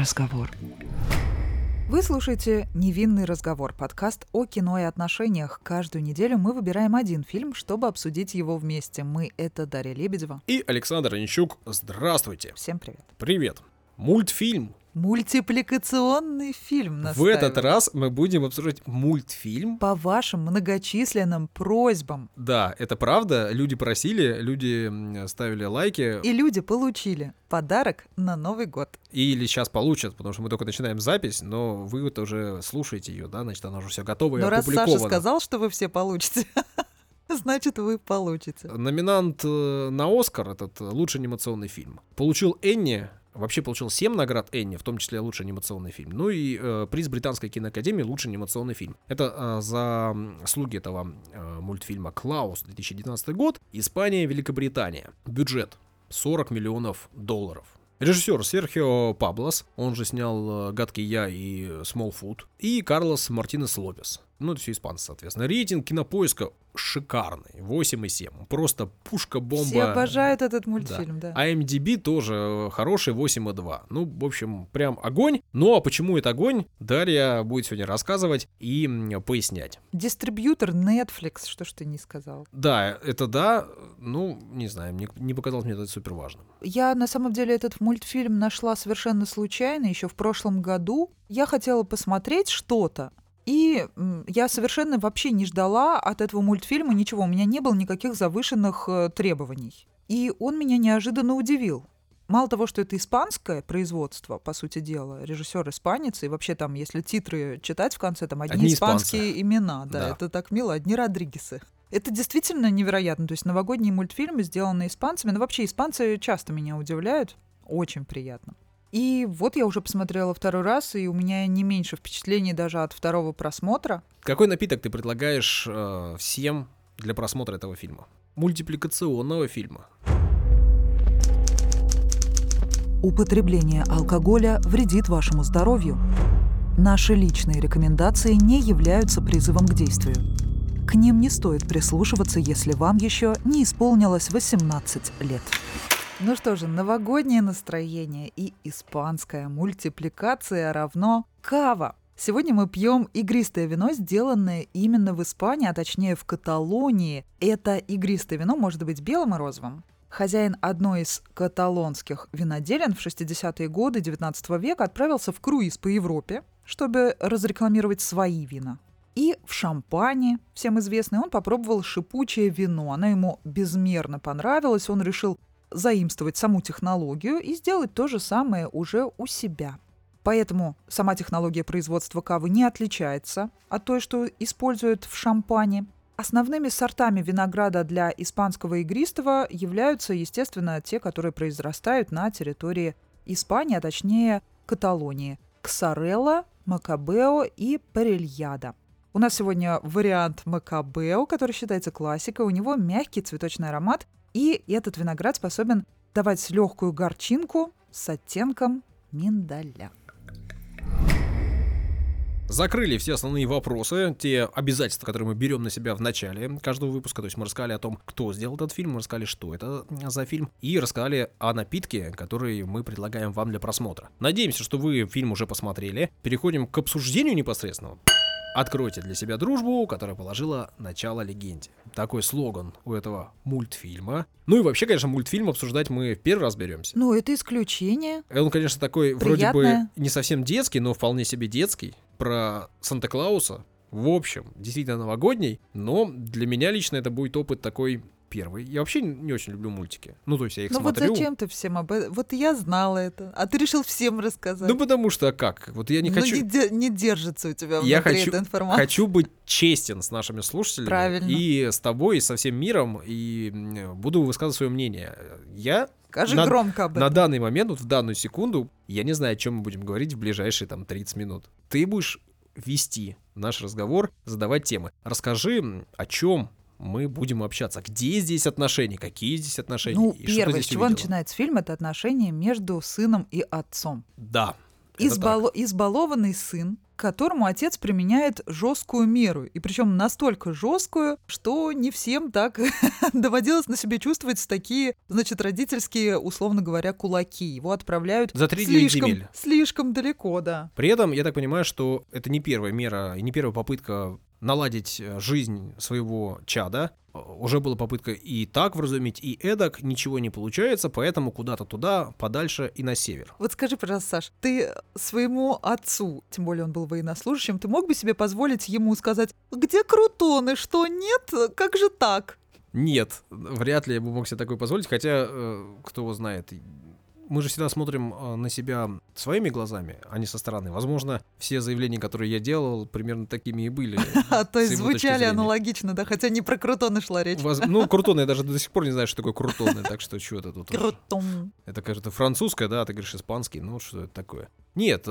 разговор. Вы слушаете «Невинный разговор» – подкаст о кино и отношениях. Каждую неделю мы выбираем один фильм, чтобы обсудить его вместе. Мы – это Дарья Лебедева и Александр Онищук. Здравствуйте! Всем привет! Привет! Мультфильм. Мультипликационный фильм. В этот раз мы будем обсуждать мультфильм. По вашим многочисленным просьбам. Да, это правда. Люди просили, люди ставили лайки. И люди получили подарок на Новый год. Или сейчас получат, потому что мы только начинаем запись, но вы вот уже слушаете ее, да? Значит, она уже все готова и опубликована. Но раз Саша сказал, что вы все получите... Значит, вы получите. Номинант на «Оскар» этот лучший анимационный фильм. Получил «Энни». Вообще получил 7 наград «Энни», в том числе лучший анимационный фильм. Ну и приз Британской киноакадемии «Лучший анимационный фильм». Это за слуги этого мультфильма «Клаус», 2019 год. Испания, Великобритания. Бюджет $40 миллионов. Режиссер Серхио Паблос, он же снял «Гадкий я» и «Смолфут», и Карлос Мартинес Лопес. Ну, это все испанцы, соответственно. Рейтинг «Кинопоиска» шикарный, 8,7. Просто пушка-бомба. Все обожают этот мультфильм, да. IMDb тоже хороший, 8,2. Ну, в общем, прям огонь. Ну, а почему это огонь, Дарья будет сегодня рассказывать и пояснять. Дистрибьютор Netflix, что ж ты не сказал. Да, это да. Ну, не знаю, не показалось мне это супер важным. Я, на самом деле, этот мультфильм нашла совершенно случайно, еще в прошлом году. Я хотела посмотреть что-то, и я совершенно вообще не ждала от этого мультфильма ничего. У меня не было никаких завышенных требований. И он меня неожиданно удивил. Мало того, что это испанское производство, по сути дела, режиссер испанец, и вообще там, если титры читать в конце, там одни испанские имена. Да, это так мило, одни Родригесы. Это действительно невероятно. То есть новогодние мультфильмы, сделанные испанцами. Но вообще испанцы часто меня удивляют. Очень приятно. И вот я уже посмотрела второй раз, и у меня не меньше впечатлений даже от второго просмотра. Какой напиток ты предлагаешь всем для просмотра этого фильма? Мультипликационного фильма. Употребление алкоголя вредит вашему здоровью. Наши личные рекомендации не являются призывом к действию. К ним не стоит прислушиваться, если вам еще не исполнилось 18 лет. Ну что же, новогоднее настроение и испанская мультипликация равно кава. Сегодня мы пьем игристое вино, сделанное именно в Испании, а точнее в Каталонии. Это игристое вино может быть белым и розовым. Хозяин одной из каталонских виноделен в 60-е годы 19 века отправился в круиз по Европе, чтобы разрекламировать свои вина. И в Шампане, всем известное, он попробовал шипучее вино. Оно ему безмерно понравилось, он решил заимствовать саму технологию и сделать то же самое уже у себя. Поэтому сама технология производства кавы не отличается от той, что используют в Шампане. Основными сортами винограда для испанского игристого являются, естественно, те, которые произрастают на территории Испании, а точнее Каталонии. Ксарелла, Макабео и Парельяда. У нас сегодня вариант Макабео, который считается классикой. У него мягкий цветочный аромат. И этот виноград способен давать легкую горчинку с оттенком миндаля. Закрыли все основные вопросы, те обязательства, которые мы берем на себя в начале каждого выпуска. То есть мы рассказали о том, кто сделал этот фильм, мы рассказали, что это за фильм, и рассказали о напитке, который мы предлагаем вам для просмотра. Надеемся, что вы фильм уже посмотрели. Переходим к обсуждению непосредственно. Откройте для себя дружбу, которая положила начало легенде. Такой слоган у этого мультфильма. Ну и вообще, конечно, мультфильм обсуждать мы в первый раз беремся. Ну, это исключение. Он, конечно, такой приятное. Вроде бы не совсем детский, но вполне себе детский. Про Санта-Клауса. В общем, действительно новогодний. Но для меня лично это будет опыт такой... Первый. Я вообще не очень люблю мультики. Ну, то есть я их смотрю. Ну вот зачем ты всем об этом? Вот я знала это. А ты решил всем рассказать. Ну потому что как? Вот я не хочу... Ну не держится у тебя внутри эта информация. Я хочу быть честен с нашими слушателями. Правильно. И с тобой, и со всем миром. И буду высказывать свое мнение. Скажи громко об этом. На данный момент, вот в данную секунду, я не знаю, о чем мы будем говорить в ближайшие там 30 минут. Ты будешь вести наш разговор, задавать темы. Расскажи, о чем... мы будем общаться. Где здесь отношения? Какие здесь отношения? Ну, и первое, что ты здесь увидела? Начинается фильм, это отношения между сыном и отцом. Да. избалованный сын, к которому отец применяет жесткую меру. И причем настолько жесткую, что не всем так доводилось на себе чувствовать такие, значит, родительские, условно говоря, кулаки. Его отправляют за 3-9 земель. Слишком далеко, да. При этом, я так понимаю, что это не первая мера и не первая попытка наладить жизнь своего чада. Уже была попытка и так вразумить, и эдак, ничего не получается, поэтому куда-то туда, подальше и на север. Вот скажи, пожалуйста, Саш, ты своему отцу, тем более он был военнослужащим, ты мог бы себе позволить ему сказать, где крутоны, что нет, как же так? Нет, вряд ли я бы мог себе такое позволить, хотя, кто его знает... Мы же всегда смотрим на себя своими глазами, а не со стороны. Возможно, все заявления, которые я делал, примерно такими и были. То есть звучали аналогично, да, хотя не про крутоны шла речь. Ну, крутоны, я даже до сих пор не знаю, что такое крутоны, так что что это тут? Крутон. Это, кажется, французское, да, ты говоришь испанский, ну что это такое? Нет,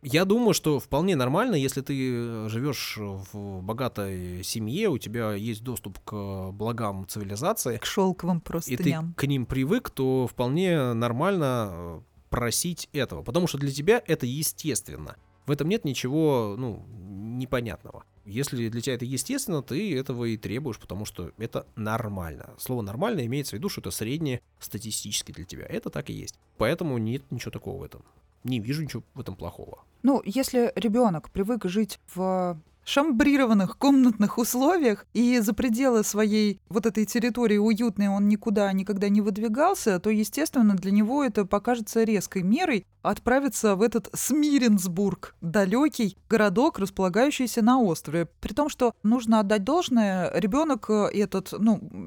я думаю, что вполне нормально, если ты живешь в богатой семье, у тебя есть доступ к благам цивилизации, к шелковым простыням, и ты к ним привык, то вполне нормально просить этого, потому что для тебя это естественно. В этом нет ничего, непонятного. Если для тебя это естественно, ты этого и требуешь, потому что это нормально. Слово «нормально» имеется в виду, что это среднее статистически для тебя. Это так и есть. Поэтому нет ничего такого в этом. Не вижу ничего в этом плохого. Если ребенок привык жить в шамбрированных комнатных условиях, и за пределы своей вот этой территории уютной он никуда никогда не выдвигался, то, естественно, для него это покажется резкой мерой отправиться в этот Смиренсбург, далекий городок, располагающийся на острове. При том, что нужно отдать должное, ребенок этот,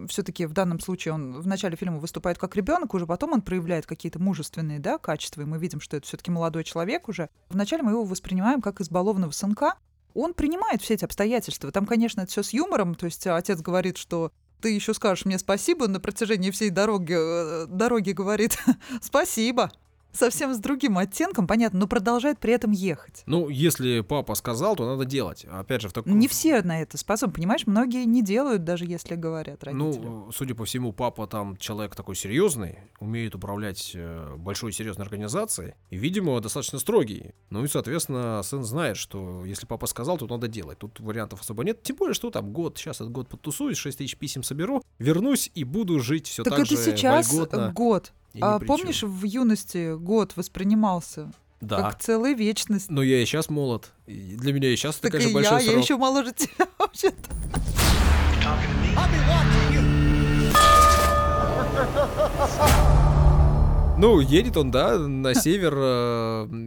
все-таки в данном случае он в начале фильма выступает как ребенок, уже потом он проявляет какие-то мужественные, да, качества, и мы видим, что это все-таки молодой человек уже. Вначале мы его воспринимаем как избалованного сынка. Он принимает все эти обстоятельства. Там, конечно, это все с юмором. То есть отец говорит, что ты еще скажешь мне спасибо, на протяжении всей дороги говорит спасибо. Совсем с другим оттенком, понятно, но продолжает при этом ехать. Если папа сказал, то надо делать. Опять же, в таком... Не все на это способны, понимаешь? Многие не делают, даже если говорят родители. Судя по всему, папа там человек такой серьезный, умеет управлять большой серьезной организацией, и, видимо, достаточно строгий. Соответственно, сын знает, что если папа сказал, то надо делать. Тут вариантов особо нет. Тем более, что там год, сейчас этот год подтусуюсь, 6000 писем соберу, вернусь и буду жить все так же вольготно. Так это сейчас год. А помнишь, в юности год воспринимался как целая вечность? Но я и сейчас молод. И для меня и сейчас так такая же большой срок. Так и я еще моложе тебя вообще-то. Едет он, да, на север,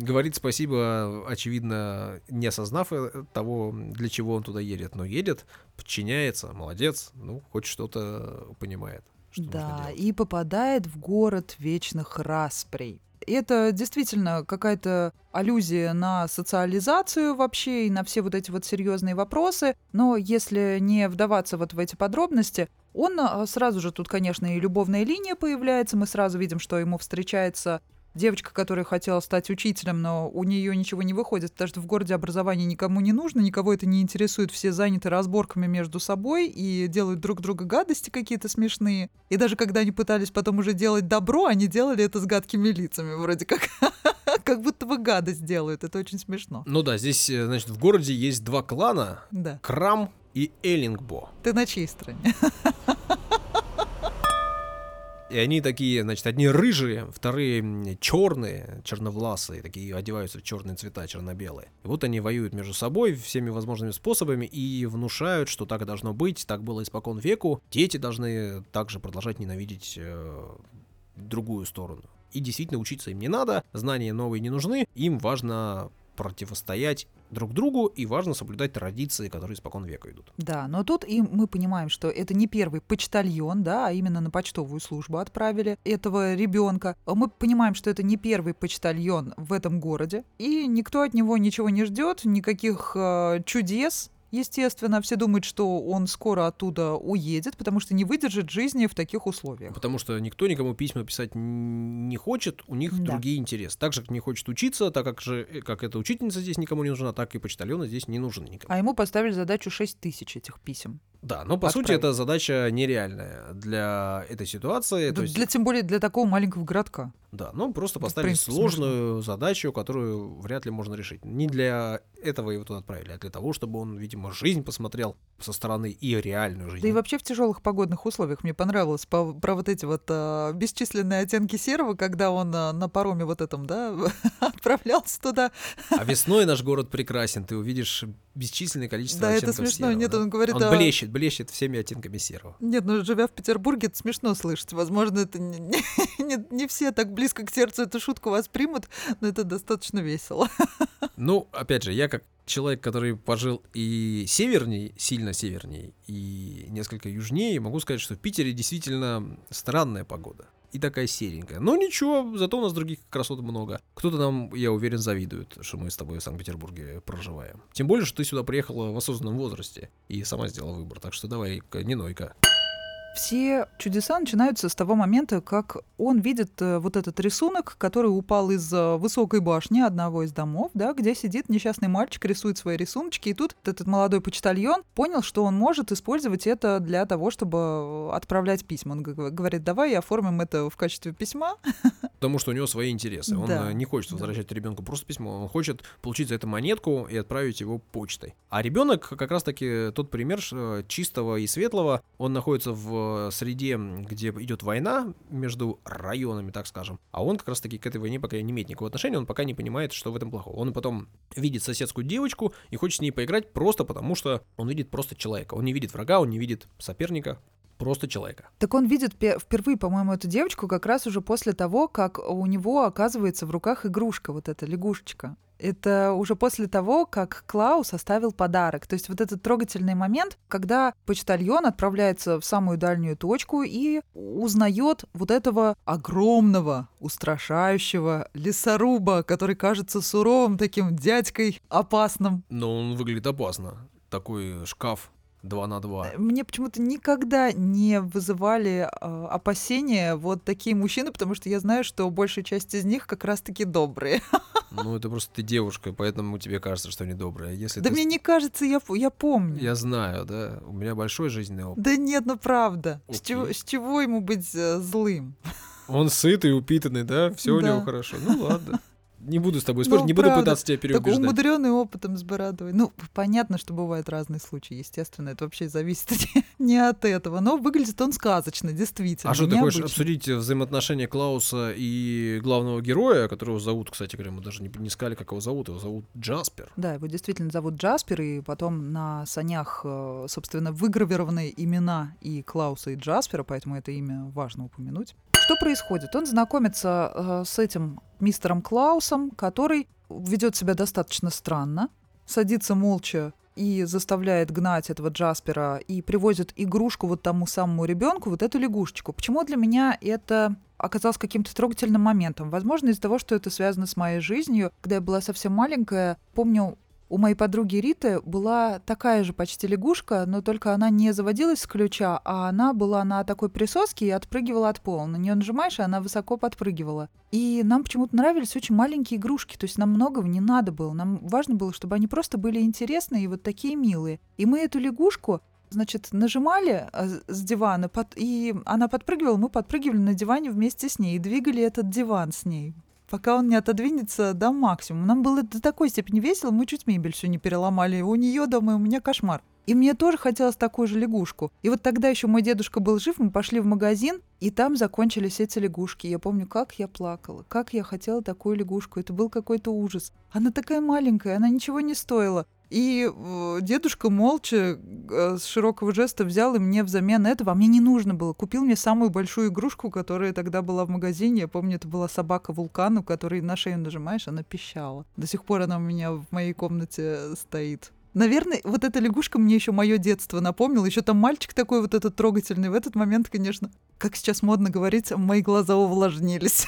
говорит спасибо, очевидно, не осознав того, для чего он туда едет. Но едет, подчиняется, молодец, хоть что-то понимает. Да, и попадает в город вечных расприй. Это действительно какая-то аллюзия на социализацию вообще и на все вот эти вот серьезные вопросы. Но если не вдаваться вот в эти подробности, он сразу же тут, конечно, и любовная линия появляется. Мы сразу видим, что ему встречается девочка, которая хотела стать учителем, но у нее ничего не выходит, потому что в городе образование никому не нужно, никого это не интересует, все заняты разборками между собой и делают друг друга гадости какие-то смешные. И даже когда они пытались потом уже делать добро, они делали это с гадкими лицами, вроде как. Как будто бы гадость делают, это очень смешно. Здесь, значит, в городе есть два клана, да. Крам и Эллингбо. Ты на чьей стороне? И они такие, значит, одни рыжие, вторые черные, черновласые, такие одеваются в черные цвета, черно-белые. И вот они воюют между собой всеми возможными способами и внушают, что так должно быть, так было испокон веку. Дети должны также продолжать ненавидеть другую сторону. И действительно учиться им не надо, знания новые не нужны, им важно противостоять друг другу, и важно соблюдать традиции, которые испокон века идут. Да, но тут и мы понимаем, что это не первый почтальон, да, а именно на почтовую службу отправили этого ребенка. Мы понимаем, что это не первый почтальон в этом городе, и никто от него ничего не ждет, никаких чудес. Естественно, все думают, что он скоро оттуда уедет, потому что не выдержит жизни в таких условиях. Потому что никто никому письма писать не хочет, у них другие интересы. Так же, как не хочет учиться, так как эта учительница здесь никому не нужна, так и почтальоны здесь не нужны никому. А ему поставили задачу 6000 этих писем. Да, но по сути это задача нереальная для этой ситуации. Тем более для такого маленького городка. Да, ну просто поставили сложную задачу, которую вряд ли можно решить. Не для этого его туда отправили, а для того, чтобы он, видимо, жизнь посмотрел со стороны и реальную жизнь. Да и вообще в тяжелых погодных условиях мне понравилось про вот эти вот бесчисленные оттенки серого, когда он на пароме вот этом, да, отправлялся туда. А весной наш город прекрасен, ты увидишь бесчисленное количество оттенков серого. Да, это смешно, нет, он говорит... Он блещет всеми оттенками серого. Нет, ну живя в Петербурге, это смешно слышать. Возможно, это не все так близко к сердцу эту шутку воспримут, но это достаточно весело. Ну, опять же, я как человек, который пожил и северней, сильно северней, и несколько южнее, могу сказать, что в Питере действительно странная погода. И такая серенькая. Но ничего, зато у нас других красот много. Кто-то нам, я уверен, завидует, что мы с тобой в Санкт-Петербурге проживаем. Тем более, что ты сюда приехала в осознанном возрасте и сама сделала выбор. Так что давай, не нойка. Все чудеса начинаются с того момента, как он видит вот этот рисунок, который упал из высокой башни одного из домов, да, где сидит несчастный мальчик, рисует свои рисуночки. И тут этот молодой почтальон понял, что он может использовать это для того, чтобы отправлять письма. Он говорит, давай оформим это в качестве письма. Потому что у него свои интересы. Он не хочет возвращать ребенку просто письмо, он хочет получить за это монетку и отправить его почтой. А ребенок как раз-таки тот пример чистого и светлого. Он находится в среде, где идет война между районами, так скажем. А он как раз-таки к этой войне пока не имеет никакого отношения, он пока не понимает, что в этом плохого. Он потом видит соседскую девочку и хочет с ней поиграть просто потому, что он видит просто человека. Он не видит врага, он не видит соперника. Просто человека. Так он видит впервые, по-моему, эту девочку как раз уже после того, как у него оказывается в руках игрушка, вот эта лягушечка. Это уже после того, как Клаус оставил подарок. То есть вот этот трогательный момент, когда почтальон отправляется в самую дальнюю точку и узнает вот этого огромного, устрашающего лесоруба, который кажется суровым таким дядькой, опасным. Но он выглядит опасно. Такой шкаф. 2 на 2. Мне почему-то никогда не вызывали опасения вот такие мужчины, потому что я знаю, что большая часть из них как раз-таки добрые. Ну, это просто ты девушка, поэтому тебе кажется, что они добрые. Если да ты... мне не кажется, я помню. Я знаю, да. У меня большой жизненный опыт. Да нет, ну правда. С чего ему быть злым? Он сытый, упитанный, да? Все да. У него хорошо. Ну ладно. Не буду с тобой спорить, ну, не буду пытаться тебя переубеждать. Такой умудренный опытом с бородой. Ну, понятно, что бывают разные случаи, естественно. Это вообще зависит не от этого. Но выглядит он сказочно, действительно. А что ты хочешь обсудить взаимоотношения Клауса и главного героя, которого зовут, кстати говоря, мы даже не сказали, как его зовут. Его зовут Джаспер. Да, его действительно зовут Джаспер. И потом на санях, собственно, выгравированы имена и Клауса, и Джаспера. Поэтому это имя важно упомянуть. Что происходит? Он знакомится с этим мистером Клаусом, который ведет себя достаточно странно, садится молча и заставляет гнать этого Джаспера и привозит игрушку вот тому самому ребенку, вот эту лягушечку. Почему для меня это оказалось каким-то трогательным моментом? Возможно, из-за того, что это связано с моей жизнью. Когда я была совсем маленькая, помню, у моей подруги Риты была такая же почти лягушка, но только она не заводилась с ключа, а она была на такой присоске и отпрыгивала от пола. На нее нажимаешь, и она высоко подпрыгивала. И нам почему-то нравились очень маленькие игрушки, то есть нам многого не надо было. Нам важно было, чтобы они просто были интересные и вот такие милые. И мы эту лягушку, значит, нажимали с дивана, и она подпрыгивала, мы подпрыгивали на диване вместе с ней и двигали этот диван с ней, пока он не отодвинется до максимума. Нам было до такой степени весело, мы чуть мебель всю не переломали. У нее дома и у меня кошмар. И мне тоже хотелось такую же лягушку. И вот тогда еще мой дедушка был жив, мы пошли в магазин, и там закончились эти лягушки. Я помню, как я плакала, как я хотела такую лягушку. Это был какой-то ужас. Она такая маленькая, она ничего не стоила. И дедушка молча с широкого жеста взял и мне взамен этого, а мне не нужно было, купил мне самую большую игрушку, которая тогда была в магазине. Я помню, это была собака-вулкан, у которой на шею нажимаешь, она пищала. До сих пор она у меня в моей комнате стоит. Наверное, вот эта лягушка мне еще мое детство напомнила. Еще там мальчик такой вот этот трогательный. В этот момент, конечно, как сейчас модно говорить, мои глаза увлажнились.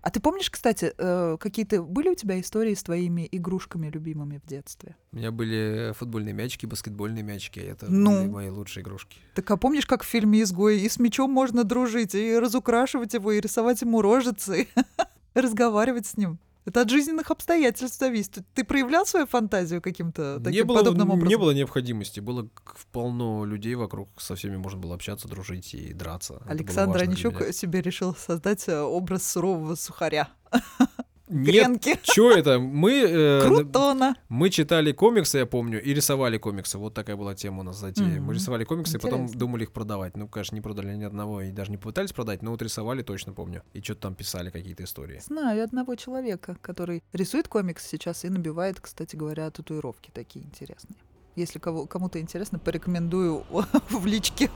А ты помнишь, кстати, какие-то были у тебя истории с твоими игрушками любимыми в детстве? У меня были футбольные мячики, баскетбольные мячики. Это были мои лучшие игрушки. Так а помнишь, как в фильме «Изгой» и с мячом можно дружить, и разукрашивать его, и рисовать ему рожицы, и разговаривать с ним? Это от жизненных обстоятельств зависит. Ты проявлял свою фантазию каким-то таким подобным образом? Не было необходимости. Было полно людей вокруг, со всеми можно было общаться, дружить и драться. Александр Онищук себе решил создать образ сурового сухаря. Нет, что это? Мы читали комиксы, я помню, и рисовали комиксы. Вот такая была тема у нас затея. Мы рисовали комиксы, потом думали их продавать. Ну, конечно, не продали ни одного и даже не попытались продать, но вот рисовали, точно помню. И что-то там писали, какие-то истории. Знаю одного человека, который рисует комикс сейчас и набивает, кстати говоря, татуировки такие интересные. Если кому-то интересно, порекомендую в личке.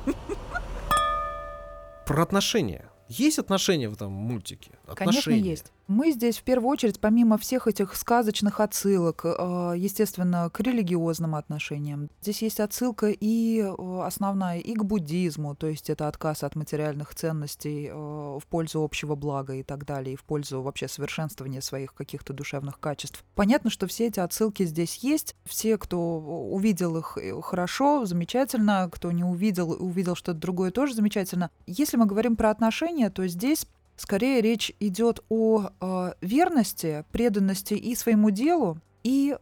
Про отношения. Есть отношения в этом мультике? Конечно, есть. Мы здесь в первую очередь, помимо всех этих сказочных отсылок, естественно, к религиозным отношениям, здесь есть отсылка и основная и к буддизму, то есть это отказ от материальных ценностей в пользу общего блага и так далее, и в пользу вообще совершенствования своих каких-то душевных качеств. Понятно, что все эти отсылки здесь есть. Все, кто увидел их, хорошо, замечательно. Кто не увидел, увидел что-то другое, тоже замечательно. Если мы говорим про отношения, то здесь скорее речь идет о верности, преданности и своему делу, и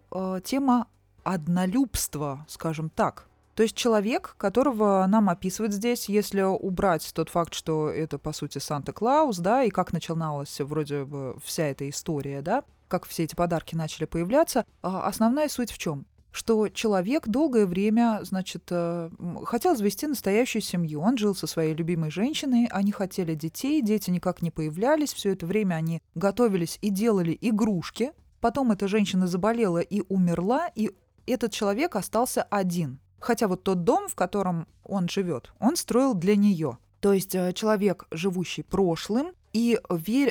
тема однолюбства, скажем так. То есть человек, которого нам описывают здесь, если убрать тот факт, что это, по сути, Санта-Клаус, да, и как начиналась вроде бы вся эта история, да, как все эти подарки начали появляться, основная суть в чем? Что человек долгое время, значит, хотел завести настоящую семью. Он жил со своей любимой женщиной, они хотели детей, дети никак не появлялись. Все это время они готовились и делали игрушки. Потом эта женщина заболела и умерла, и этот человек остался один. Хотя вот тот дом, в котором он живет, он строил для нее. То есть человек, живущий прошлым, и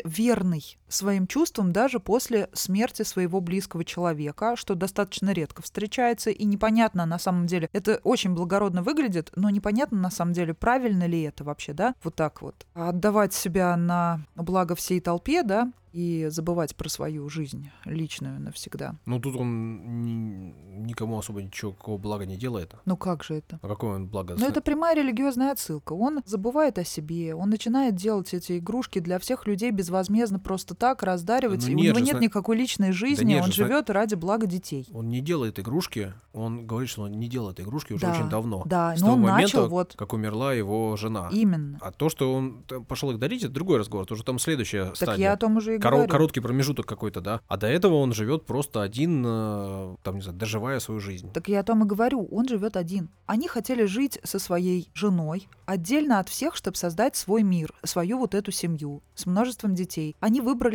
верный своим чувствам даже после смерти своего близкого человека, что достаточно редко встречается, и непонятно на самом деле, это очень благородно выглядит, но непонятно на самом деле, правильно ли это вообще, да, вот так вот. Отдавать себя на благо всей толпе, да, и забывать про свою жизнь личную навсегда. Ну, тут он никому особо ничего, какого блага не делает. Ну, как же это? А какое он благо? Ну, это прямая религиозная отсылка. Он забывает о себе, он начинает делать эти игрушки для всех людей безвозмездно просто так, раздаривать, ну, и у него нет никакой личной жизни, да, он живет ради блага детей. Он не делает игрушки, он говорит, что он не делает игрушки уже очень давно. Да, с но того он момента, начал вот... как умерла его жена. Именно. А то, что он пошел их дарить, это другой разговор, потому что там следующая стадия. Так я о том уже и короткий промежуток какой-то, да. А до этого он живет просто один, там, не знаю, доживая свою жизнь. Так я о том и говорю, он живет один. Они хотели жить со своей женой, отдельно от всех, чтобы создать свой мир, свою вот эту семью с множеством детей. Они выбрали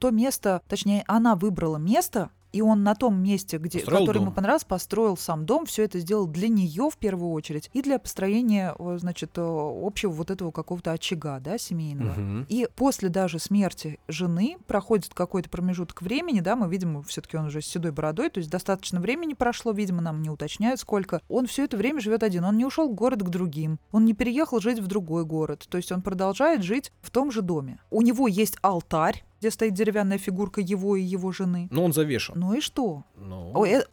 то место, точнее, она выбрала место, и он на том месте, где, который ему понравился, построил сам дом, все это сделал для нее в первую очередь и для построения, значит, общего вот этого какого-то очага, да, семейного. Угу. И после даже смерти жены проходит какой-то промежуток времени, да, мы видим, все-таки он уже с седой бородой, то есть достаточно времени прошло, видимо, нам не уточняют, сколько. Он все это время живет один, он не ушел в город к другим, он не переехал жить в другой город, то есть он продолжает жить в том же доме. У него есть алтарь, где стоит деревянная фигурка его и его жены. Но он завешен. Ну и что?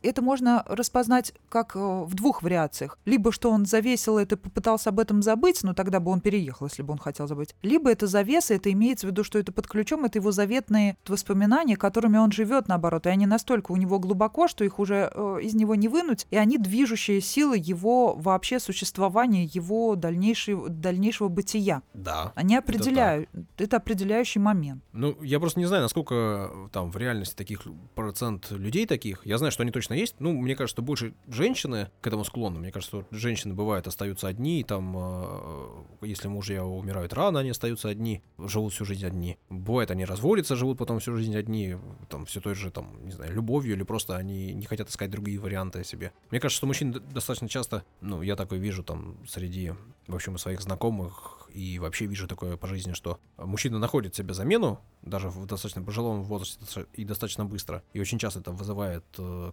Это можно распознать как в двух вариациях. Либо что он завесил это, попытался об этом забыть, но тогда бы он переехал, если бы он хотел забыть. Либо это завеса, это имеется в виду, что это под ключом, это его заветные воспоминания, которыми он живет, наоборот. И они настолько у него глубоко, что их уже из него не вынуть, и они движущие силы его вообще существования, его дальнейшего бытия. Да. Они определяют. Это определяющий момент. Ну, я просто не знаю, насколько там в реальности таких процент людей таких. Я знаю, что они точно есть. Ну, мне кажется, что больше женщины к этому склонны. Мне кажется, что женщины бывают, остаются одни. И там, если мужья умирают рано, они остаются одни, живут всю жизнь одни. Бывает, они разводятся, живут потом всю жизнь одни, там, все той же, там, не знаю, любовью, или просто они не хотят искать другие варианты о себе. Мне кажется, что мужчины достаточно часто, ну, я такое вижу там среди, в общем, своих знакомых, и вообще вижу такое по жизни, что мужчина находит себе замену, даже в достаточно пожилом возрасте и достаточно быстро. И очень часто это вызывает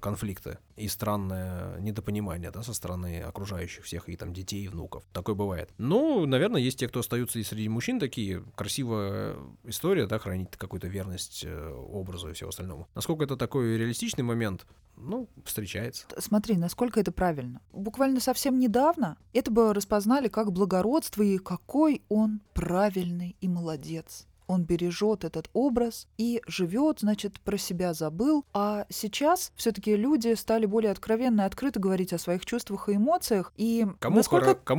конфликты и странное недопонимание, да, со стороны окружающих всех, и там детей, и внуков. Такое бывает. Но, наверное, есть те, кто остаются и среди мужчин такие. Красивая история, да, хранит какую-то верность образу и всего остального. Насколько это такой реалистичный момент, ну, встречается. Смотри, насколько это правильно. Буквально совсем недавно это бы распознали как благородство и какой он правильный и молодец. он бережет этот образ и живет, значит, про себя забыл. А сейчас все-таки люди стали более откровенно и открыто говорить о своих чувствах и эмоциях. И кому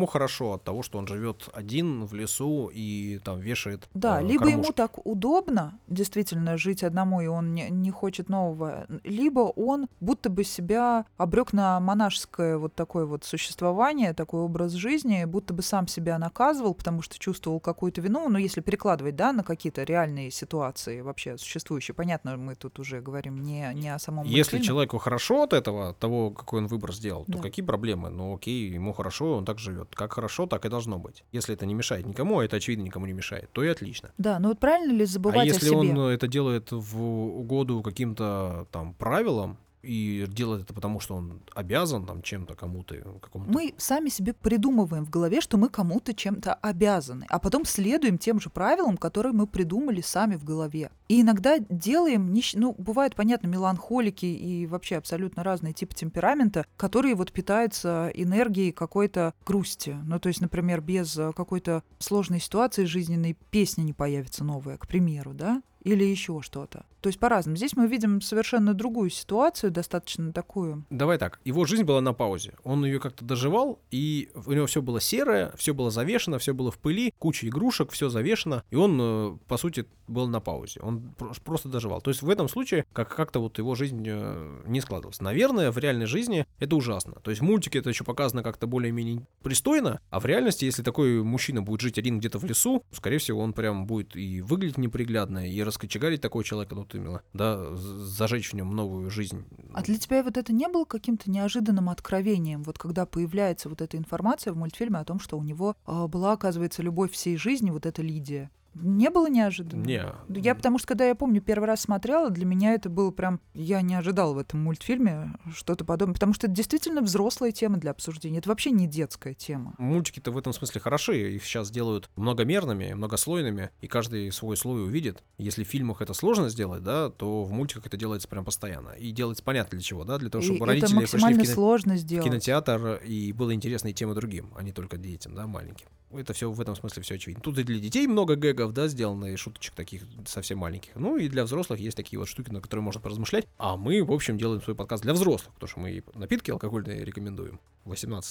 хорошо от того, что он живет один в лесу и там вешает либо кормушки. Ему так удобно действительно жить одному, и он не хочет нового, либо он будто бы себя обрек на монашеское вот такое вот существование, такой образ жизни, будто бы сам себя наказывал, потому что чувствовал какую-то вину, но если перекладывать, на какие-то реальные ситуации вообще существующие, понятно, мы тут уже говорим не о самом Если мультфильме. Человеку хорошо от этого, того, какой он выбор сделал, то какие проблемы? Ну окей, ему хорошо, он так живет. Как хорошо, так и должно быть. Если это не мешает никому, а это, очевидно, никому не мешает, то и отлично. Да, но вот правильно ли забывать о себе? А если он это делает в угоду каким-то там правилам, и делает это потому, что он обязан там, чем-то, кому-то, какому-то... Мы сами себе придумываем в голове, что мы кому-то чем-то обязаны, а потом следуем тем же правилам, которые мы придумали сами в голове. И иногда делаем... бывают, понятно, меланхолики и вообще абсолютно разные типы темперамента, которые вот питаются энергией какой-то грусти. То есть, например, без какой-то сложной ситуации жизненной песня не появится новая, к примеру, или еще что-то. То есть по-разному. Здесь мы видим совершенно другую ситуацию, достаточно такую. Давай так. Его жизнь была на паузе. Он ее как-то доживал, и у него все было серое, все было завешено, все было в пыли, куча игрушек, все завешено, и он, по сути, был на паузе. Он просто доживал. То есть в этом случае как-то вот его жизнь не складывалась. Наверное, в реальной жизни это ужасно. То есть в мультике это еще показано как-то более-менее пристойно, а в реальности, если такой мужчина будет жить один где-то в лесу, скорее всего, он прям будет и выглядеть неприглядно, и раскочегарить такого человека, именно, зажечь в нем новую жизнь. А для тебя вот это не было каким-то неожиданным откровением, вот когда появляется вот эта информация в мультфильме о том, что у него была, оказывается, любовь всей жизни, вот эта Лидия? Не было неожиданно? Потому что, когда я помню, первый раз смотрела, для меня это было прям... Я не ожидала в этом мультфильме что-то подобное, потому что это действительно взрослая тема для обсуждения. Это вообще не детская тема. Мультики-то в этом смысле хороши. Их сейчас делают многомерными, многослойными, и каждый свой слой увидит. Если в фильмах это сложно сделать, то в мультиках это делается прям постоянно. И делается понятно для чего, для того, чтобы и родители пришли в кинотеатр, и было интересно и тем, и другим, а не только детям, маленьким. Это все в этом смысле все очевидно. Тут и для детей много гэгов, сделано, и шуточек таких совсем маленьких. И для взрослых есть такие вот штуки, на которые можно поразмышлять. А мы, в общем, делаем свой подкаст для взрослых, потому что мы и напитки алкогольные рекомендуем. 18+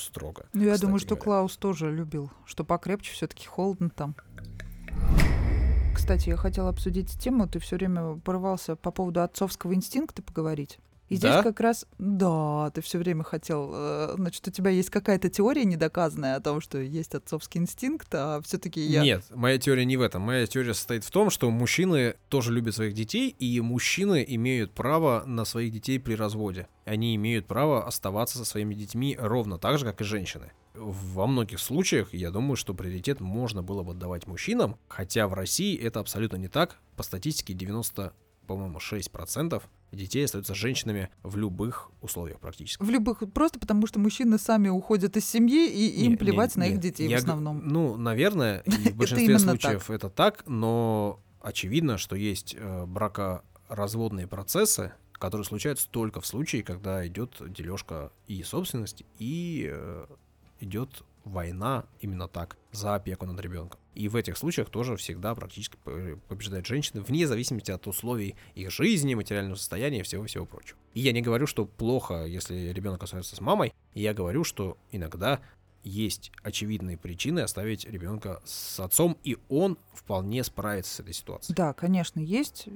строго. Я думаю, что Клаус тоже любил, что покрепче, все-таки холодно там. Кстати, я хотела обсудить тему, ты все время порывался по поводу отцовского инстинкта поговорить. И здесь как раз, ты все время хотел, у тебя есть какая-то теория недоказанная о том, что есть отцовский инстинкт, а все-таки я... Нет, моя теория не в этом. Моя теория состоит в том, что мужчины тоже любят своих детей, и мужчины имеют право на своих детей при разводе. Они имеют право оставаться со своими детьми ровно так же, как и женщины. Во многих случаях, я думаю, что приоритет можно было бы отдавать мужчинам, хотя в России это абсолютно не так. По статистике 96% детей остаются женщинами в любых условиях практически. В любых, просто потому что мужчины сами уходят из семьи, и им плевать на их детей в основном. Наверное, в большинстве случаев это так, но очевидно, что есть бракоразводные процессы, которые случаются только в случае, когда идет дележка и собственности, и идет война именно так, за опеку над ребенком. И в этих случаях тоже всегда практически побеждают женщины, вне зависимости от условий их жизни, материального состояния и всего-всего прочего. И я не говорю, что плохо, если ребенок остается с мамой, я говорю, что иногда есть очевидные причины оставить ребенка с отцом, и он вполне справится с этой ситуацией. Да, конечно, есть.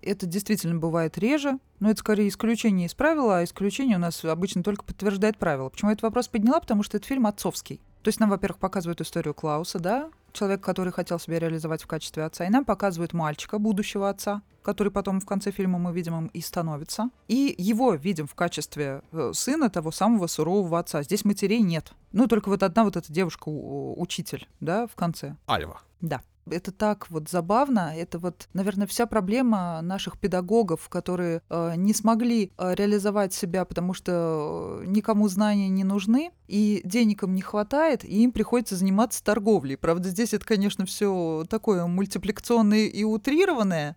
Это действительно бывает реже, но это скорее исключение из правила, а исключение у нас обычно только подтверждает правило. Почему я этот вопрос подняла? Потому что это фильм отцовский. То есть нам, во-первых, показывают историю Клауса, человека, который хотел себя реализовать в качестве отца, и нам показывают мальчика, будущего отца, который потом в конце фильма мы видим им и становится. И его видим в качестве сына того самого сурового отца. Здесь матерей нет. Только вот одна вот эта девушка-учитель, в конце. Альва. Да. Это так вот забавно. Это вот, наверное, вся проблема наших педагогов, которые не смогли реализовать себя, потому что никому знания не нужны, и денег им не хватает, и им приходится заниматься торговлей. Правда, здесь это, конечно, все такое мультипликационное и утрированное,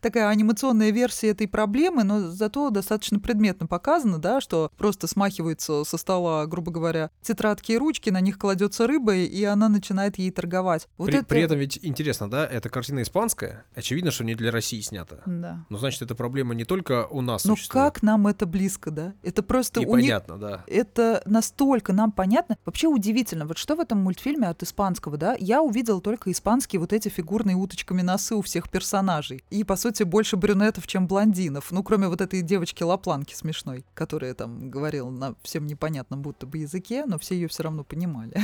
такая анимационная версия этой проблемы, но зато достаточно предметно показано, да, что просто смахиваются со стола, грубо говоря, тетрадки и ручки, на них кладется рыба, и она начинает ей торговать. Вот при этом ведь интересно, да, эта картина испанская, очевидно, что не для России снята. Да. Но значит, эта проблема не только у нас существует. Но как нам это близко, да? Это просто непонятно, да. Это настолько нам понятно. Вообще удивительно, вот что в этом мультфильме от испанского, да? Я увидела только испанские вот эти фигурные уточками носы у всех персонажей. И, по сути, больше брюнетов, чем блондинов. Ну, кроме вот этой девочки-лапланки смешной, которая там говорила на всем непонятном будто бы языке, но все ее все равно понимали.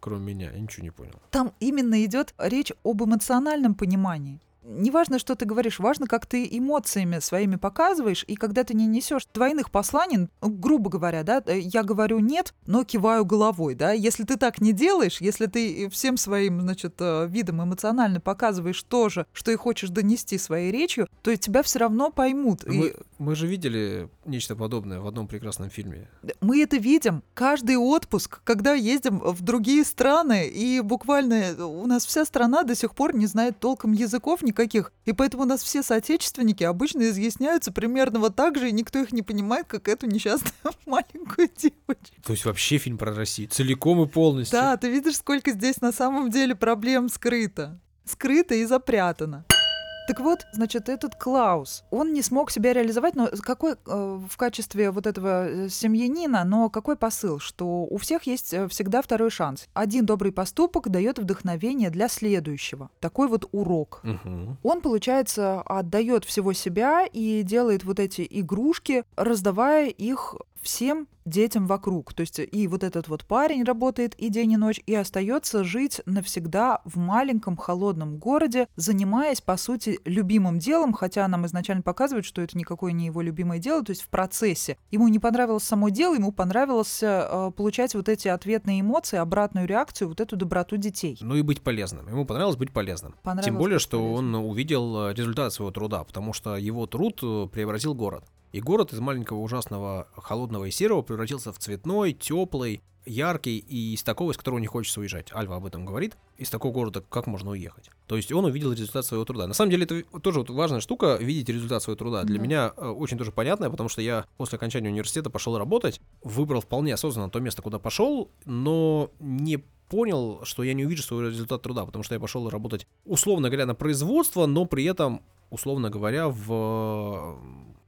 Кроме меня, я ничего не понял. Там именно идет речь об эмоциональном понимании. Не важно, что ты говоришь, важно, как ты эмоциями своими показываешь, и когда ты не несешь двойных посланий, грубо говоря, да, я говорю «нет», но киваю головой, да, если ты так не делаешь, если ты всем своим, значит, видом эмоционально показываешь то же, что и хочешь донести своей речью, то тебя все равно поймут. Мы же видели нечто подобное в одном прекрасном фильме. Мы это видим каждый отпуск, когда ездим в другие страны, и буквально у нас вся страна до сих пор не знает толком языков никаких. И поэтому у нас все соотечественники обычно изъясняются примерно вот так же, и никто их не понимает, как эту несчастную маленькую девочку. То есть вообще фильм про Россию целиком и полностью. Да, ты видишь, сколько здесь на самом деле проблем скрыто. Скрыто и запрятано. Так вот, значит, этот Клаус, он не смог себя реализовать, но какой в качестве вот этого семьянина, но какой посыл, что у всех есть всегда второй шанс. Один добрый поступок дает вдохновение для следующего. Такой вот урок. Угу. Он, получается, отдает всего себя и делает вот эти игрушки, раздавая их всем детям вокруг. То есть и вот этот вот парень работает и день, и ночь, и остается жить навсегда в маленьком холодном городе, занимаясь, по сути, любимым делом, хотя нам изначально показывают, что это никакое не его любимое дело, то есть в процессе. Ему не понравилось само дело, ему понравилось получать вот эти ответные эмоции, обратную реакцию, вот эту доброту детей. Ну и быть полезным. Ему понравилось быть полезным. Тем более, что он увидел результат своего труда, потому что его труд преобразил город. И город из маленького ужасного холодного и серого превратился в цветной, теплый, яркий и из такого, из которого не хочется уезжать. Альва об этом говорит. Из такого города как можно уехать? То есть он увидел результат своего труда. На самом деле это тоже вот важная штука, видеть результат своего труда. Для меня очень тоже понятная, потому что я после окончания университета пошел работать, выбрал вполне осознанно то место, куда пошел, но не понял, что я не увижу свой результат труда, потому что я пошел работать, условно говоря, на производство, но при этом, условно говоря, в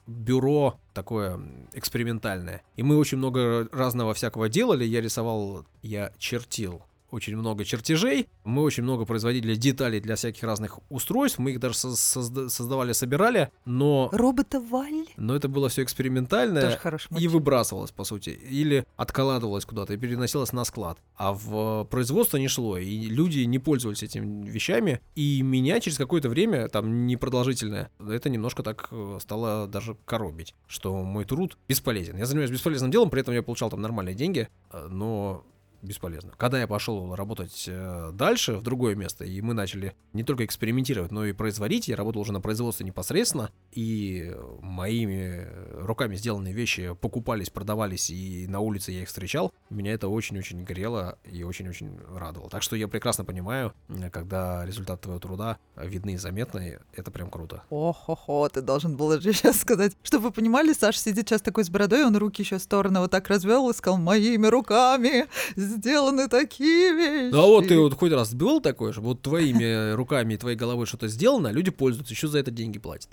бюро такое экспериментальное. И мы очень много разного всякого делали. Я рисовал, я чертил очень много чертежей. Мы очень много производили деталей для всяких разных устройств. Мы их даже создавали, собирали, но... Робота Валь? Но это было все экспериментальное и выбрасывалось, по сути. Или откладывалось куда-то и переносилось на склад. А в производство не шло, и люди не пользовались этими вещами. И меня через какое-то время, там, непродолжительное, это немножко так стало даже коробить, что мой труд бесполезен. Я занимаюсь бесполезным делом, при этом я получал там нормальные деньги, но... бесполезно. Когда я пошел работать дальше, в другое место, и мы начали не только экспериментировать, но и производить, я работал уже на производстве непосредственно, и моими руками сделанные вещи покупались, продавались, и на улице я их встречал, меня это очень-очень грело и очень-очень радовало. Так что я прекрасно понимаю, когда результаты твоего труда видны и заметны, это прям круто. О-хо-хо, ты должен был же сейчас сказать. Чтобы вы понимали, Саша сидит сейчас такой с бородой, он руки еще в сторону вот так развел и сказал: «Моими руками сделаны такие вещи». Да вот ты вот хоть раз сбивал такое, чтобы вот твоими руками и твоей головой что-то сделано, люди пользуются, еще за это деньги платят.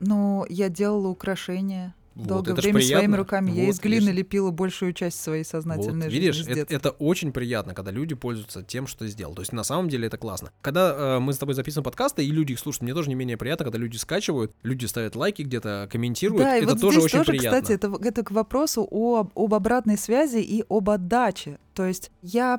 Ну, я делала украшения. Вот, долгое время своими руками. Вот, я из глины лепила большую часть своей сознательной жизни. Видишь, это очень приятно, когда люди пользуются тем, что ты сделал. То есть на самом деле это классно. Когда мы с тобой записываем подкасты, и люди их слушают, мне тоже не менее приятно, когда люди скачивают, люди ставят лайки, где-то комментируют. Да, это вот тоже очень приятно. Кстати, это к вопросу об обратной связи и об отдаче. То есть я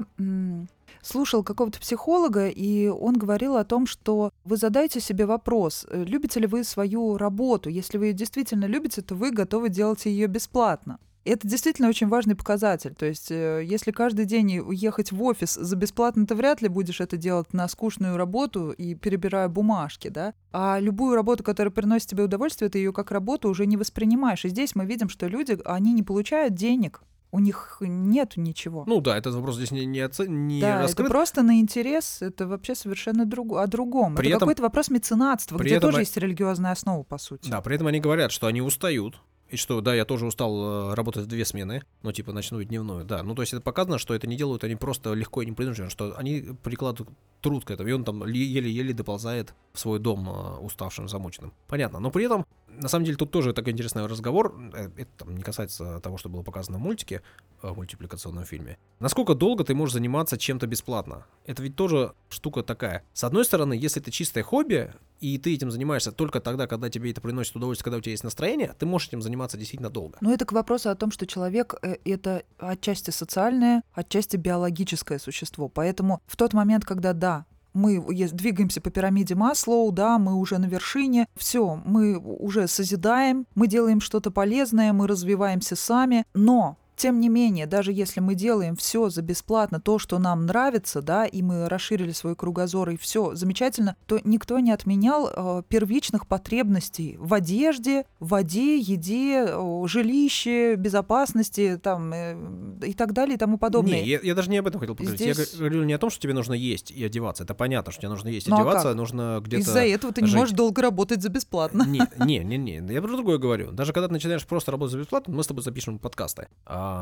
слушал какого-то психолога, и он говорил о том, что вы задаете себе вопрос, любите ли вы свою работу. Если вы ее действительно любите, то вы готовы делать ее бесплатно. Это действительно очень важный показатель. То есть если каждый день ехать в офис за бесплатно, ты вряд ли будешь это делать на скучную работу и перебирая бумажки, да? А любую работу, которая приносит тебе удовольствие, ты ее как работу уже не воспринимаешь. И здесь мы видим, что люди, они не получают денег У них нет ничего. Ну да, этот вопрос здесь не раскрыт. Это просто на интерес, это вообще совершенно о другом. Это какой-то вопрос меценатства, где тоже есть религиозная основа, по сути. Да, при этом они говорят, что они устают. И что, да, я тоже устал работать в две смены, но типа ночную и дневную, да. Ну, то есть это показано, что это не делают они просто легко и непринужденно, что они прикладывают труд к этому, и он там еле-еле доползает в свой дом уставшим, замученным. Понятно, но при этом, на самом деле, тут тоже такой интересный разговор, это там не касается того, что было показано в мультике, в мультипликационном фильме. Насколько долго ты можешь заниматься чем-то бесплатно? Это ведь тоже штука такая. С одной стороны, если это чистое хобби, и ты этим занимаешься только тогда, когда тебе это приносит удовольствие, когда у тебя есть настроение, ты можешь этим заниматься действительно долго. Но это к вопросу о том, что человек — это отчасти социальное, отчасти биологическое существо. Поэтому в тот момент, когда, да, мы двигаемся по пирамиде Маслоу, да, мы уже на вершине, все, мы уже созидаем, мы делаем что-то полезное, мы развиваемся сами, но... Тем не менее, даже если мы делаем все за бесплатно, то, что нам нравится, да, и мы расширили свой кругозор, и все замечательно, то никто не отменял первичных потребностей в одежде, воде, еде, жилище, безопасности там, и так далее и тому подобное. Не, я даже не об этом хотел поговорить. Здесь... Я говорю не о том, что тебе нужно есть и одеваться. Это понятно, что тебе нужно есть и одеваться, нужно где-то из-за этого ты жить. Не можешь долго работать за бесплатно. Не. Я про другое говорю. Даже когда ты начинаешь просто работать за бесплатно, мы с тобой запишем подкасты.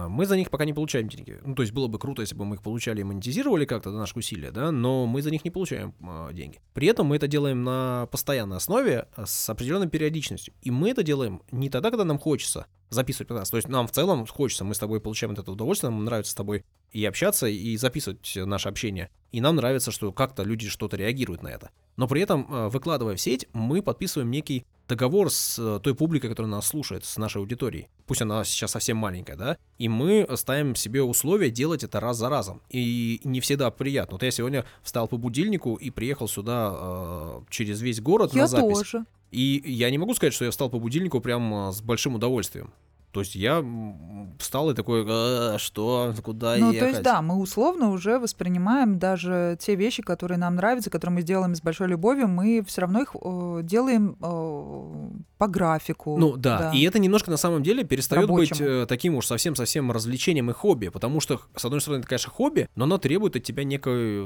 Мы за них пока не получаем деньги. Ну, то есть было бы круто, если бы мы их получали и монетизировали как-то до наших усилий, да, но мы за них не получаем деньги. При этом мы это делаем на постоянной основе с определенной периодичностью. И мы это делаем не тогда, когда нам хочется записывать подкаст. То есть нам в целом хочется, мы с тобой получаем это удовольствие, нам нравится с тобой и общаться, и записывать наше общение. И нам нравится, что как-то люди что-то реагируют на это. Но при этом, выкладывая в сеть, мы подписываем некий договор с той публикой, которая нас слушает, с нашей аудиторией. Пусть она сейчас совсем маленькая, да? И мы ставим себе условия делать это раз за разом. И не всегда приятно. Вот я сегодня встал по будильнику и приехал сюда через весь город на запись. Я тоже. И я не могу сказать, что я встал по будильнику прям с большим удовольствием. То есть я встал и такой, что, куда ехать? Ну, то есть да, мы условно уже воспринимаем даже те вещи, которые нам нравятся, которые мы делаем с большой любовью, мы все равно их делаем по графику. Ну да, и это немножко на самом деле перестает быть таким уж совсем-совсем развлечением и хобби, потому что, с одной стороны, это, конечно, хобби, но оно требует от тебя некой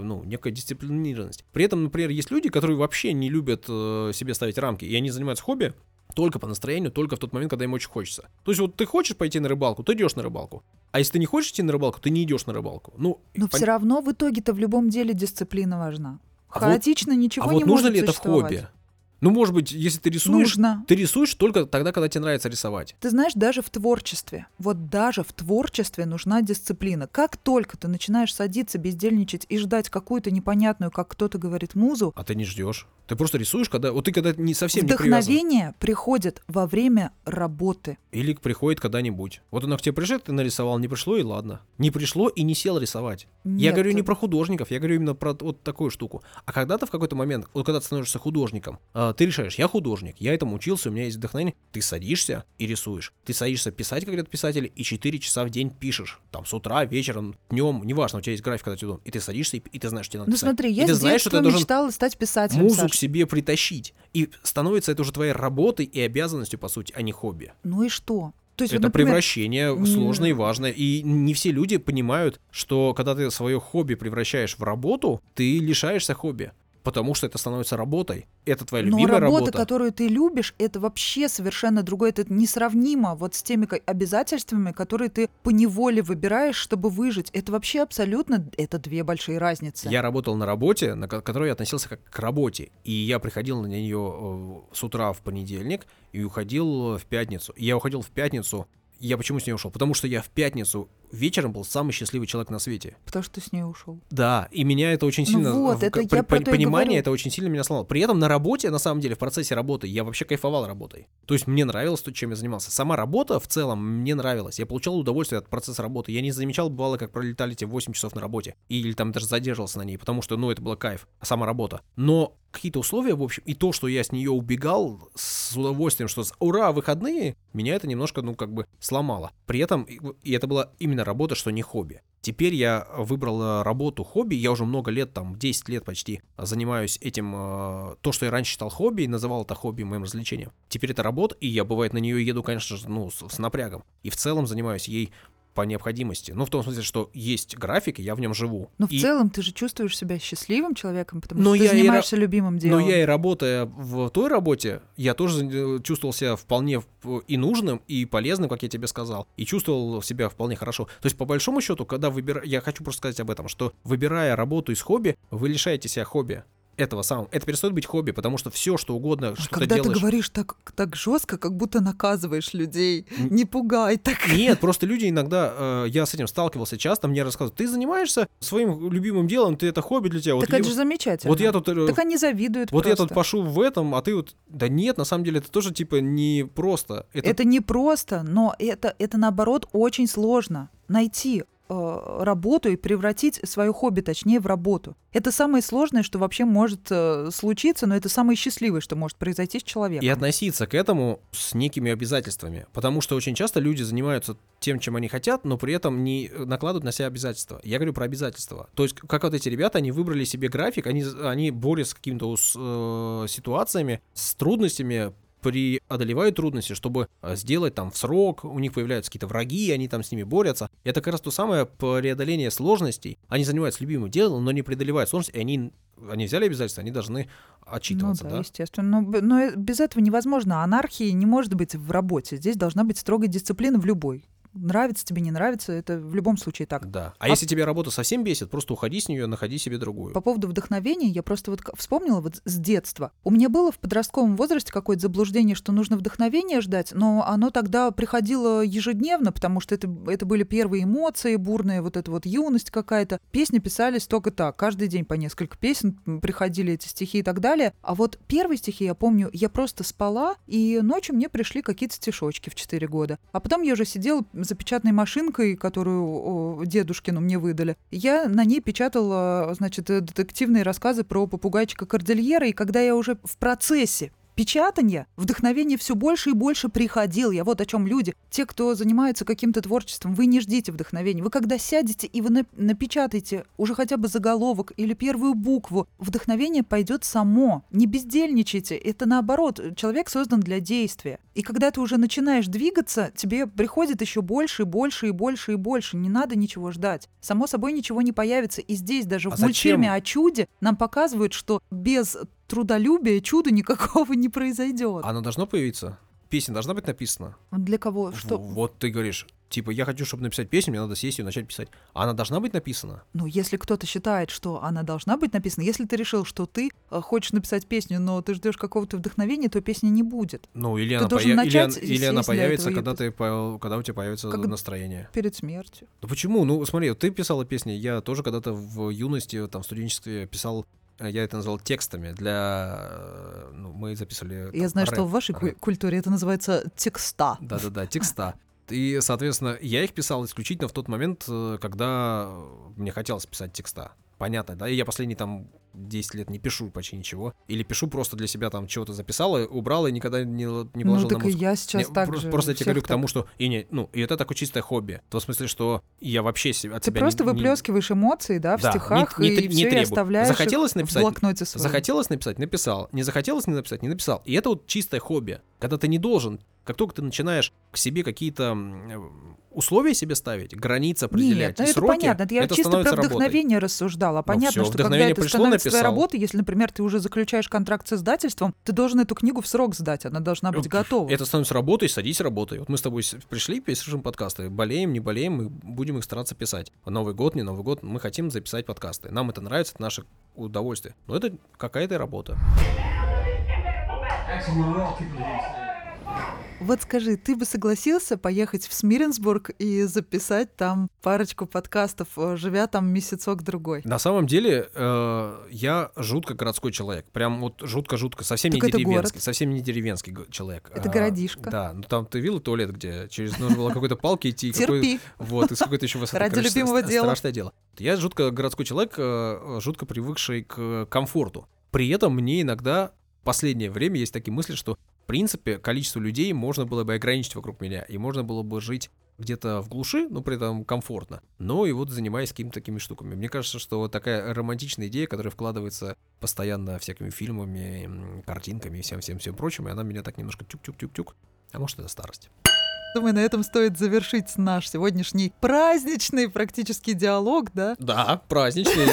дисциплинированности. При этом, например, есть люди, которые вообще не любят себе ставить рамки, и они занимаются хобби, только по настроению, только в тот момент, когда им очень хочется. То есть вот ты хочешь пойти на рыбалку, ты идешь на рыбалку. А если ты не хочешь идти на рыбалку, ты не идешь на рыбалку. Но все равно в итоге-то в любом деле дисциплина важна. Хаотично ничего не может существовать. А вот нужно ли это в хобби? Ну, может быть, если ты рисуешь, ты рисуешь только тогда, когда тебе нравится рисовать. Ты знаешь, даже в творчестве, нужна дисциплина. Как только ты начинаешь садиться, бездельничать и ждать какую-то непонятную, как кто-то говорит, музу... А ты не ждешь. Ты просто рисуешь, когда не совсем не привязан. Вдохновение приходит во время работы. Или приходит когда-нибудь. Вот оно к тебе пришло, ты нарисовал, не пришло и ладно. Не пришло и не сел рисовать. Нет, я говорю не про художников, я говорю именно про вот такую штуку. А когда-то в какой-то момент, вот когда ты становишься художником, ты решаешь, я художник, я этому учился, у меня есть вдохновение. Ты садишься и рисуешь. Ты садишься писать, как говорят писатели, и 4 часа в день пишешь. Там с утра, вечером, днем, неважно, у тебя есть график, когда ты дома. И ты садишься, и ты знаешь, что тебе надо писать. Ну смотри, я с детства мечтала стать писателем, музу Саша. К себе притащить. И становится это уже твоей работой и обязанностью, по сути, а не хобби. Ну и что? То есть, это, например, превращение сложное и важное. И не все люди понимают, что когда ты свое хобби превращаешь в работу, ты лишаешься хобби. Потому что это становится работой. Это твоя любимая работа. Но работа, которую ты любишь, это вообще совершенно другое. Это несравнимо вот с теми обязательствами, которые ты поневоле выбираешь, чтобы выжить. Это вообще абсолютно... Это две большие разницы. Я работал на работе, на которой я относился как к работе. И я приходил на нее с утра в понедельник и уходил в пятницу. И я уходил в пятницу... Я почему с ней ушел? Потому что я в пятницу вечером был самый счастливый человек на свете. Потому что ты с ней ушел. Да, и меня это очень сильно... понимание это очень сильно меня сломало. При этом на работе, на самом деле, в процессе работы, я вообще кайфовал работой. То есть мне нравилось то, чем я занимался. Сама работа в целом мне нравилась. Я получал удовольствие от процесса работы. Я не замечал, бывало, как пролетали те 8 часов на работе. Или там даже задерживался на ней, потому что, это было кайф. Сама работа. Но... Какие-то условия, в общем, и то, что я с нее убегал с удовольствием, что ура, выходные, меня это немножко, сломало. При этом, и это была именно работа, что не хобби. Теперь я выбрал работу хобби, я уже много лет, 10 лет почти, занимаюсь этим, то, что я раньше считал хобби, и называл это хобби моим развлечением. Теперь это работа, и я, бывает, на нее еду, конечно же, с напрягом. И в целом занимаюсь ей по необходимости. Ну, в том смысле, что есть график, и я в нем живу. Но в целом ты же чувствуешь себя счастливым человеком, потому что ты занимаешься любимым делом. Но я и работая в той работе, я тоже чувствовал себя вполне и нужным, и полезным, как я тебе сказал, и чувствовал себя вполне хорошо. То есть, по большому счету, когда я хочу просто сказать об этом, что выбирая работу из хобби, вы лишаете себя хобби. Этого самого. Это перестает быть хобби, потому что все, что угодно, что ты делаешь... Когда ты говоришь так жестко, как будто наказываешь людей. Не пугай так. Нет, просто люди иногда... я с этим сталкивался часто, мне рассказывают, ты занимаешься своим любимым делом, ты это хобби для тебя. Так вот, это же замечательно. Вот я тут, так они завидуют вот просто. Я тут пашу в этом, а ты вот... Да нет, на самом деле это тоже типа не просто. Это не просто, но это наоборот очень сложно найти работу и превратить свое хобби, точнее, в работу. Это самое сложное, что вообще может случиться, но это самое счастливое, что может произойти с человеком. И относиться к этому с некими обязательствами, потому что очень часто люди занимаются тем, чем они хотят, но при этом не накладывают на себя обязательства. Я говорю про обязательства. То есть, как вот эти ребята, они выбрали себе график, они борются с какими-то ситуациями, с трудностями, преодолевают трудности, чтобы сделать там в срок, у них появляются какие-то враги, они там с ними борются. Это как раз то самое преодоление сложностей. Они занимаются любимым делом, но не преодолевают сложности, и они взяли обязательства, они должны отчитываться. Ну да, естественно. Но без этого невозможно. Анархии не может быть в работе. Здесь должна быть строгая дисциплина в любой. Нравится тебе, не нравится, это в любом случае так. Да. А если тебе работа совсем бесит, просто уходи с нее, находи себе другую. По поводу вдохновения, я просто вот вспомнила вот с детства. У меня было в подростковом возрасте какое-то заблуждение, что нужно вдохновение ждать, но оно тогда приходило ежедневно, потому что это были первые эмоции бурные, вот эта вот юность какая-то. Песни писались только так, каждый день по несколько песен приходили эти стихи и так далее. А вот первые стихи, я помню, я просто спала, и ночью мне пришли какие-то стишочки в 4 года. А потом я уже сидела за печатной машинкой, которую дедушкину мне выдали. Я на ней печатала, значит, детективные рассказы про попугайчика Кордильера, и когда я уже в процессе печатания, вдохновение все больше и больше приходило. Я вот о чем, люди, те, кто занимается каким-то творчеством, вы не ждите вдохновения. Вы когда сядете и вы напечатаете уже хотя бы заголовок или первую букву, вдохновение пойдет само. Не бездельничайте. Это наоборот. Человек создан для действия. И когда ты уже начинаешь двигаться, тебе приходит еще больше и больше и больше и больше. Не надо ничего ждать. Само собой ничего не появится. И здесь даже в мультфильме о чуде нам показывают, что без трудолюбие, чуда никакого не произойдет. Оно должно появиться? Песня должна быть написана? Для кого? Что? Вот ты говоришь, типа, я хочу, чтобы написать песню, мне надо сесть и начать писать. Она должна быть написана? Ну, если кто-то считает, что она должна быть написана, если ты решил, что ты хочешь написать песню, но ты ждешь какого-то вдохновения, то песни не будет. Ну, или она появится, когда у тебя появится как настроение. Перед смертью. Ну, почему? Ну, смотри, ты писала песни, я тоже когда-то в юности, там, в студенчестве писал. Я это назвал текстами для... Ну, мы записывали... Я знаю, что в вашей культуре это называется текста. Да-да-да, текста. И, соответственно, я их писал исключительно в тот момент, когда мне хотелось писать текста. Понятно, да? И я последние там 10 лет не пишу почти ничего. Или пишу просто для себя, там, чего-то записала, убрала и никогда не положила на музыку. Ну, так и я сейчас так же. Просто я тебе говорю к тому, что... И это такое чистое хобби. В том смысле, что я вообще от себя... Ты просто выплескиваешь эмоции, да, в стихах, и все, и оставляешь в блокноте своем. Захотелось написать — написал. Не захотелось не написать — не написал. И это вот чистое хобби, когда ты не должен... Как только ты начинаешь к себе какие-то условия себе ставить, границы определять, сроки, это становится работой. Нет, это понятно. Я чисто про вдохновение рассуждала. Понятно, что когда это становится твоей работой, если, например, ты уже заключаешь контракт с издательством, ты должен эту книгу в срок сдать, она должна быть готова. Это становится работой, садись работай. Вот мы с тобой пришли, пишем подкасты, болеем, не болеем, мы будем их стараться писать. Новый год, не Новый год, мы хотим записать подкасты. Нам это нравится, это наше удовольствие. Но это какая-то работа. Вот скажи, ты бы согласился поехать в Смиренсбург и записать там парочку подкастов, живя там месяцок-другой? На самом деле, я жутко городской человек. Прям вот жутко-жутко. Совсем не деревенский человек. Это городишко. Да, ну там ты видел туалет, где нужно было какой-то палки идти. Терпи. Вот, из какой-то еще высоты. Ради любимого дела. Страшное дело. Я жутко городской человек, жутко привыкший к комфорту. При этом мне иногда в последнее время есть такие мысли, что в принципе, количество людей можно было бы ограничить вокруг меня, и можно было бы жить где-то в глуши, но при этом комфортно, но и вот занимаясь какими-то такими штуками. Мне кажется, что вот такая романтичная идея, которая вкладывается постоянно всякими фильмами, картинками и всем-всем-всем прочим, и она меня так немножко тюк-тюк-тюк-тюк, а может, это старость. Думаю, на этом стоит завершить наш сегодняшний праздничный практически диалог, да? Да, праздничный.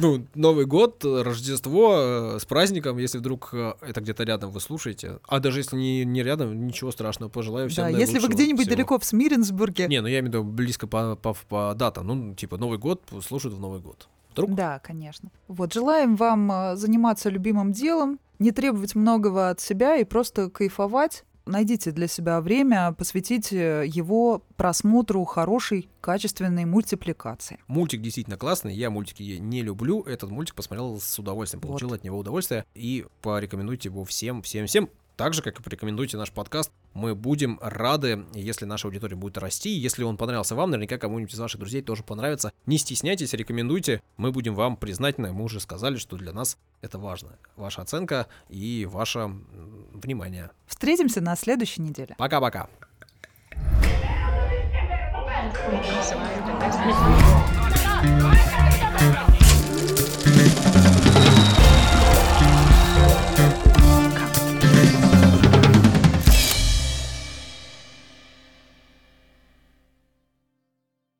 Ну, Новый год, Рождество с праздником, если вдруг это где-то рядом вы слушаете. А даже если не рядом, ничего страшного, пожелаю всем наилучшего. Да, если вы где-нибудь далеко в Смиренсбурге. Не, ну я имею в виду близко по датам. Ну, типа Новый год слушают в Новый год. Вдруг? Да, конечно. Вот, желаем вам заниматься любимым делом, не требовать многого от себя и просто кайфовать. Найдите для себя время, посвятите его просмотру хорошей, качественной мультипликации. Мультик действительно классный, я мультики не люблю. Этот мультик посмотрел с удовольствием, получил от него удовольствие. И порекомендуйте его всем. Так же, как и порекомендуйте наш подкаст, мы будем рады, если наша аудитория будет расти. Если он понравился вам, наверняка кому-нибудь из ваших друзей тоже понравится. Не стесняйтесь, рекомендуйте. Мы будем вам признательны. Мы уже сказали, что для нас это важно. Ваша оценка и ваше внимание. Встретимся на следующей неделе. Пока-пока.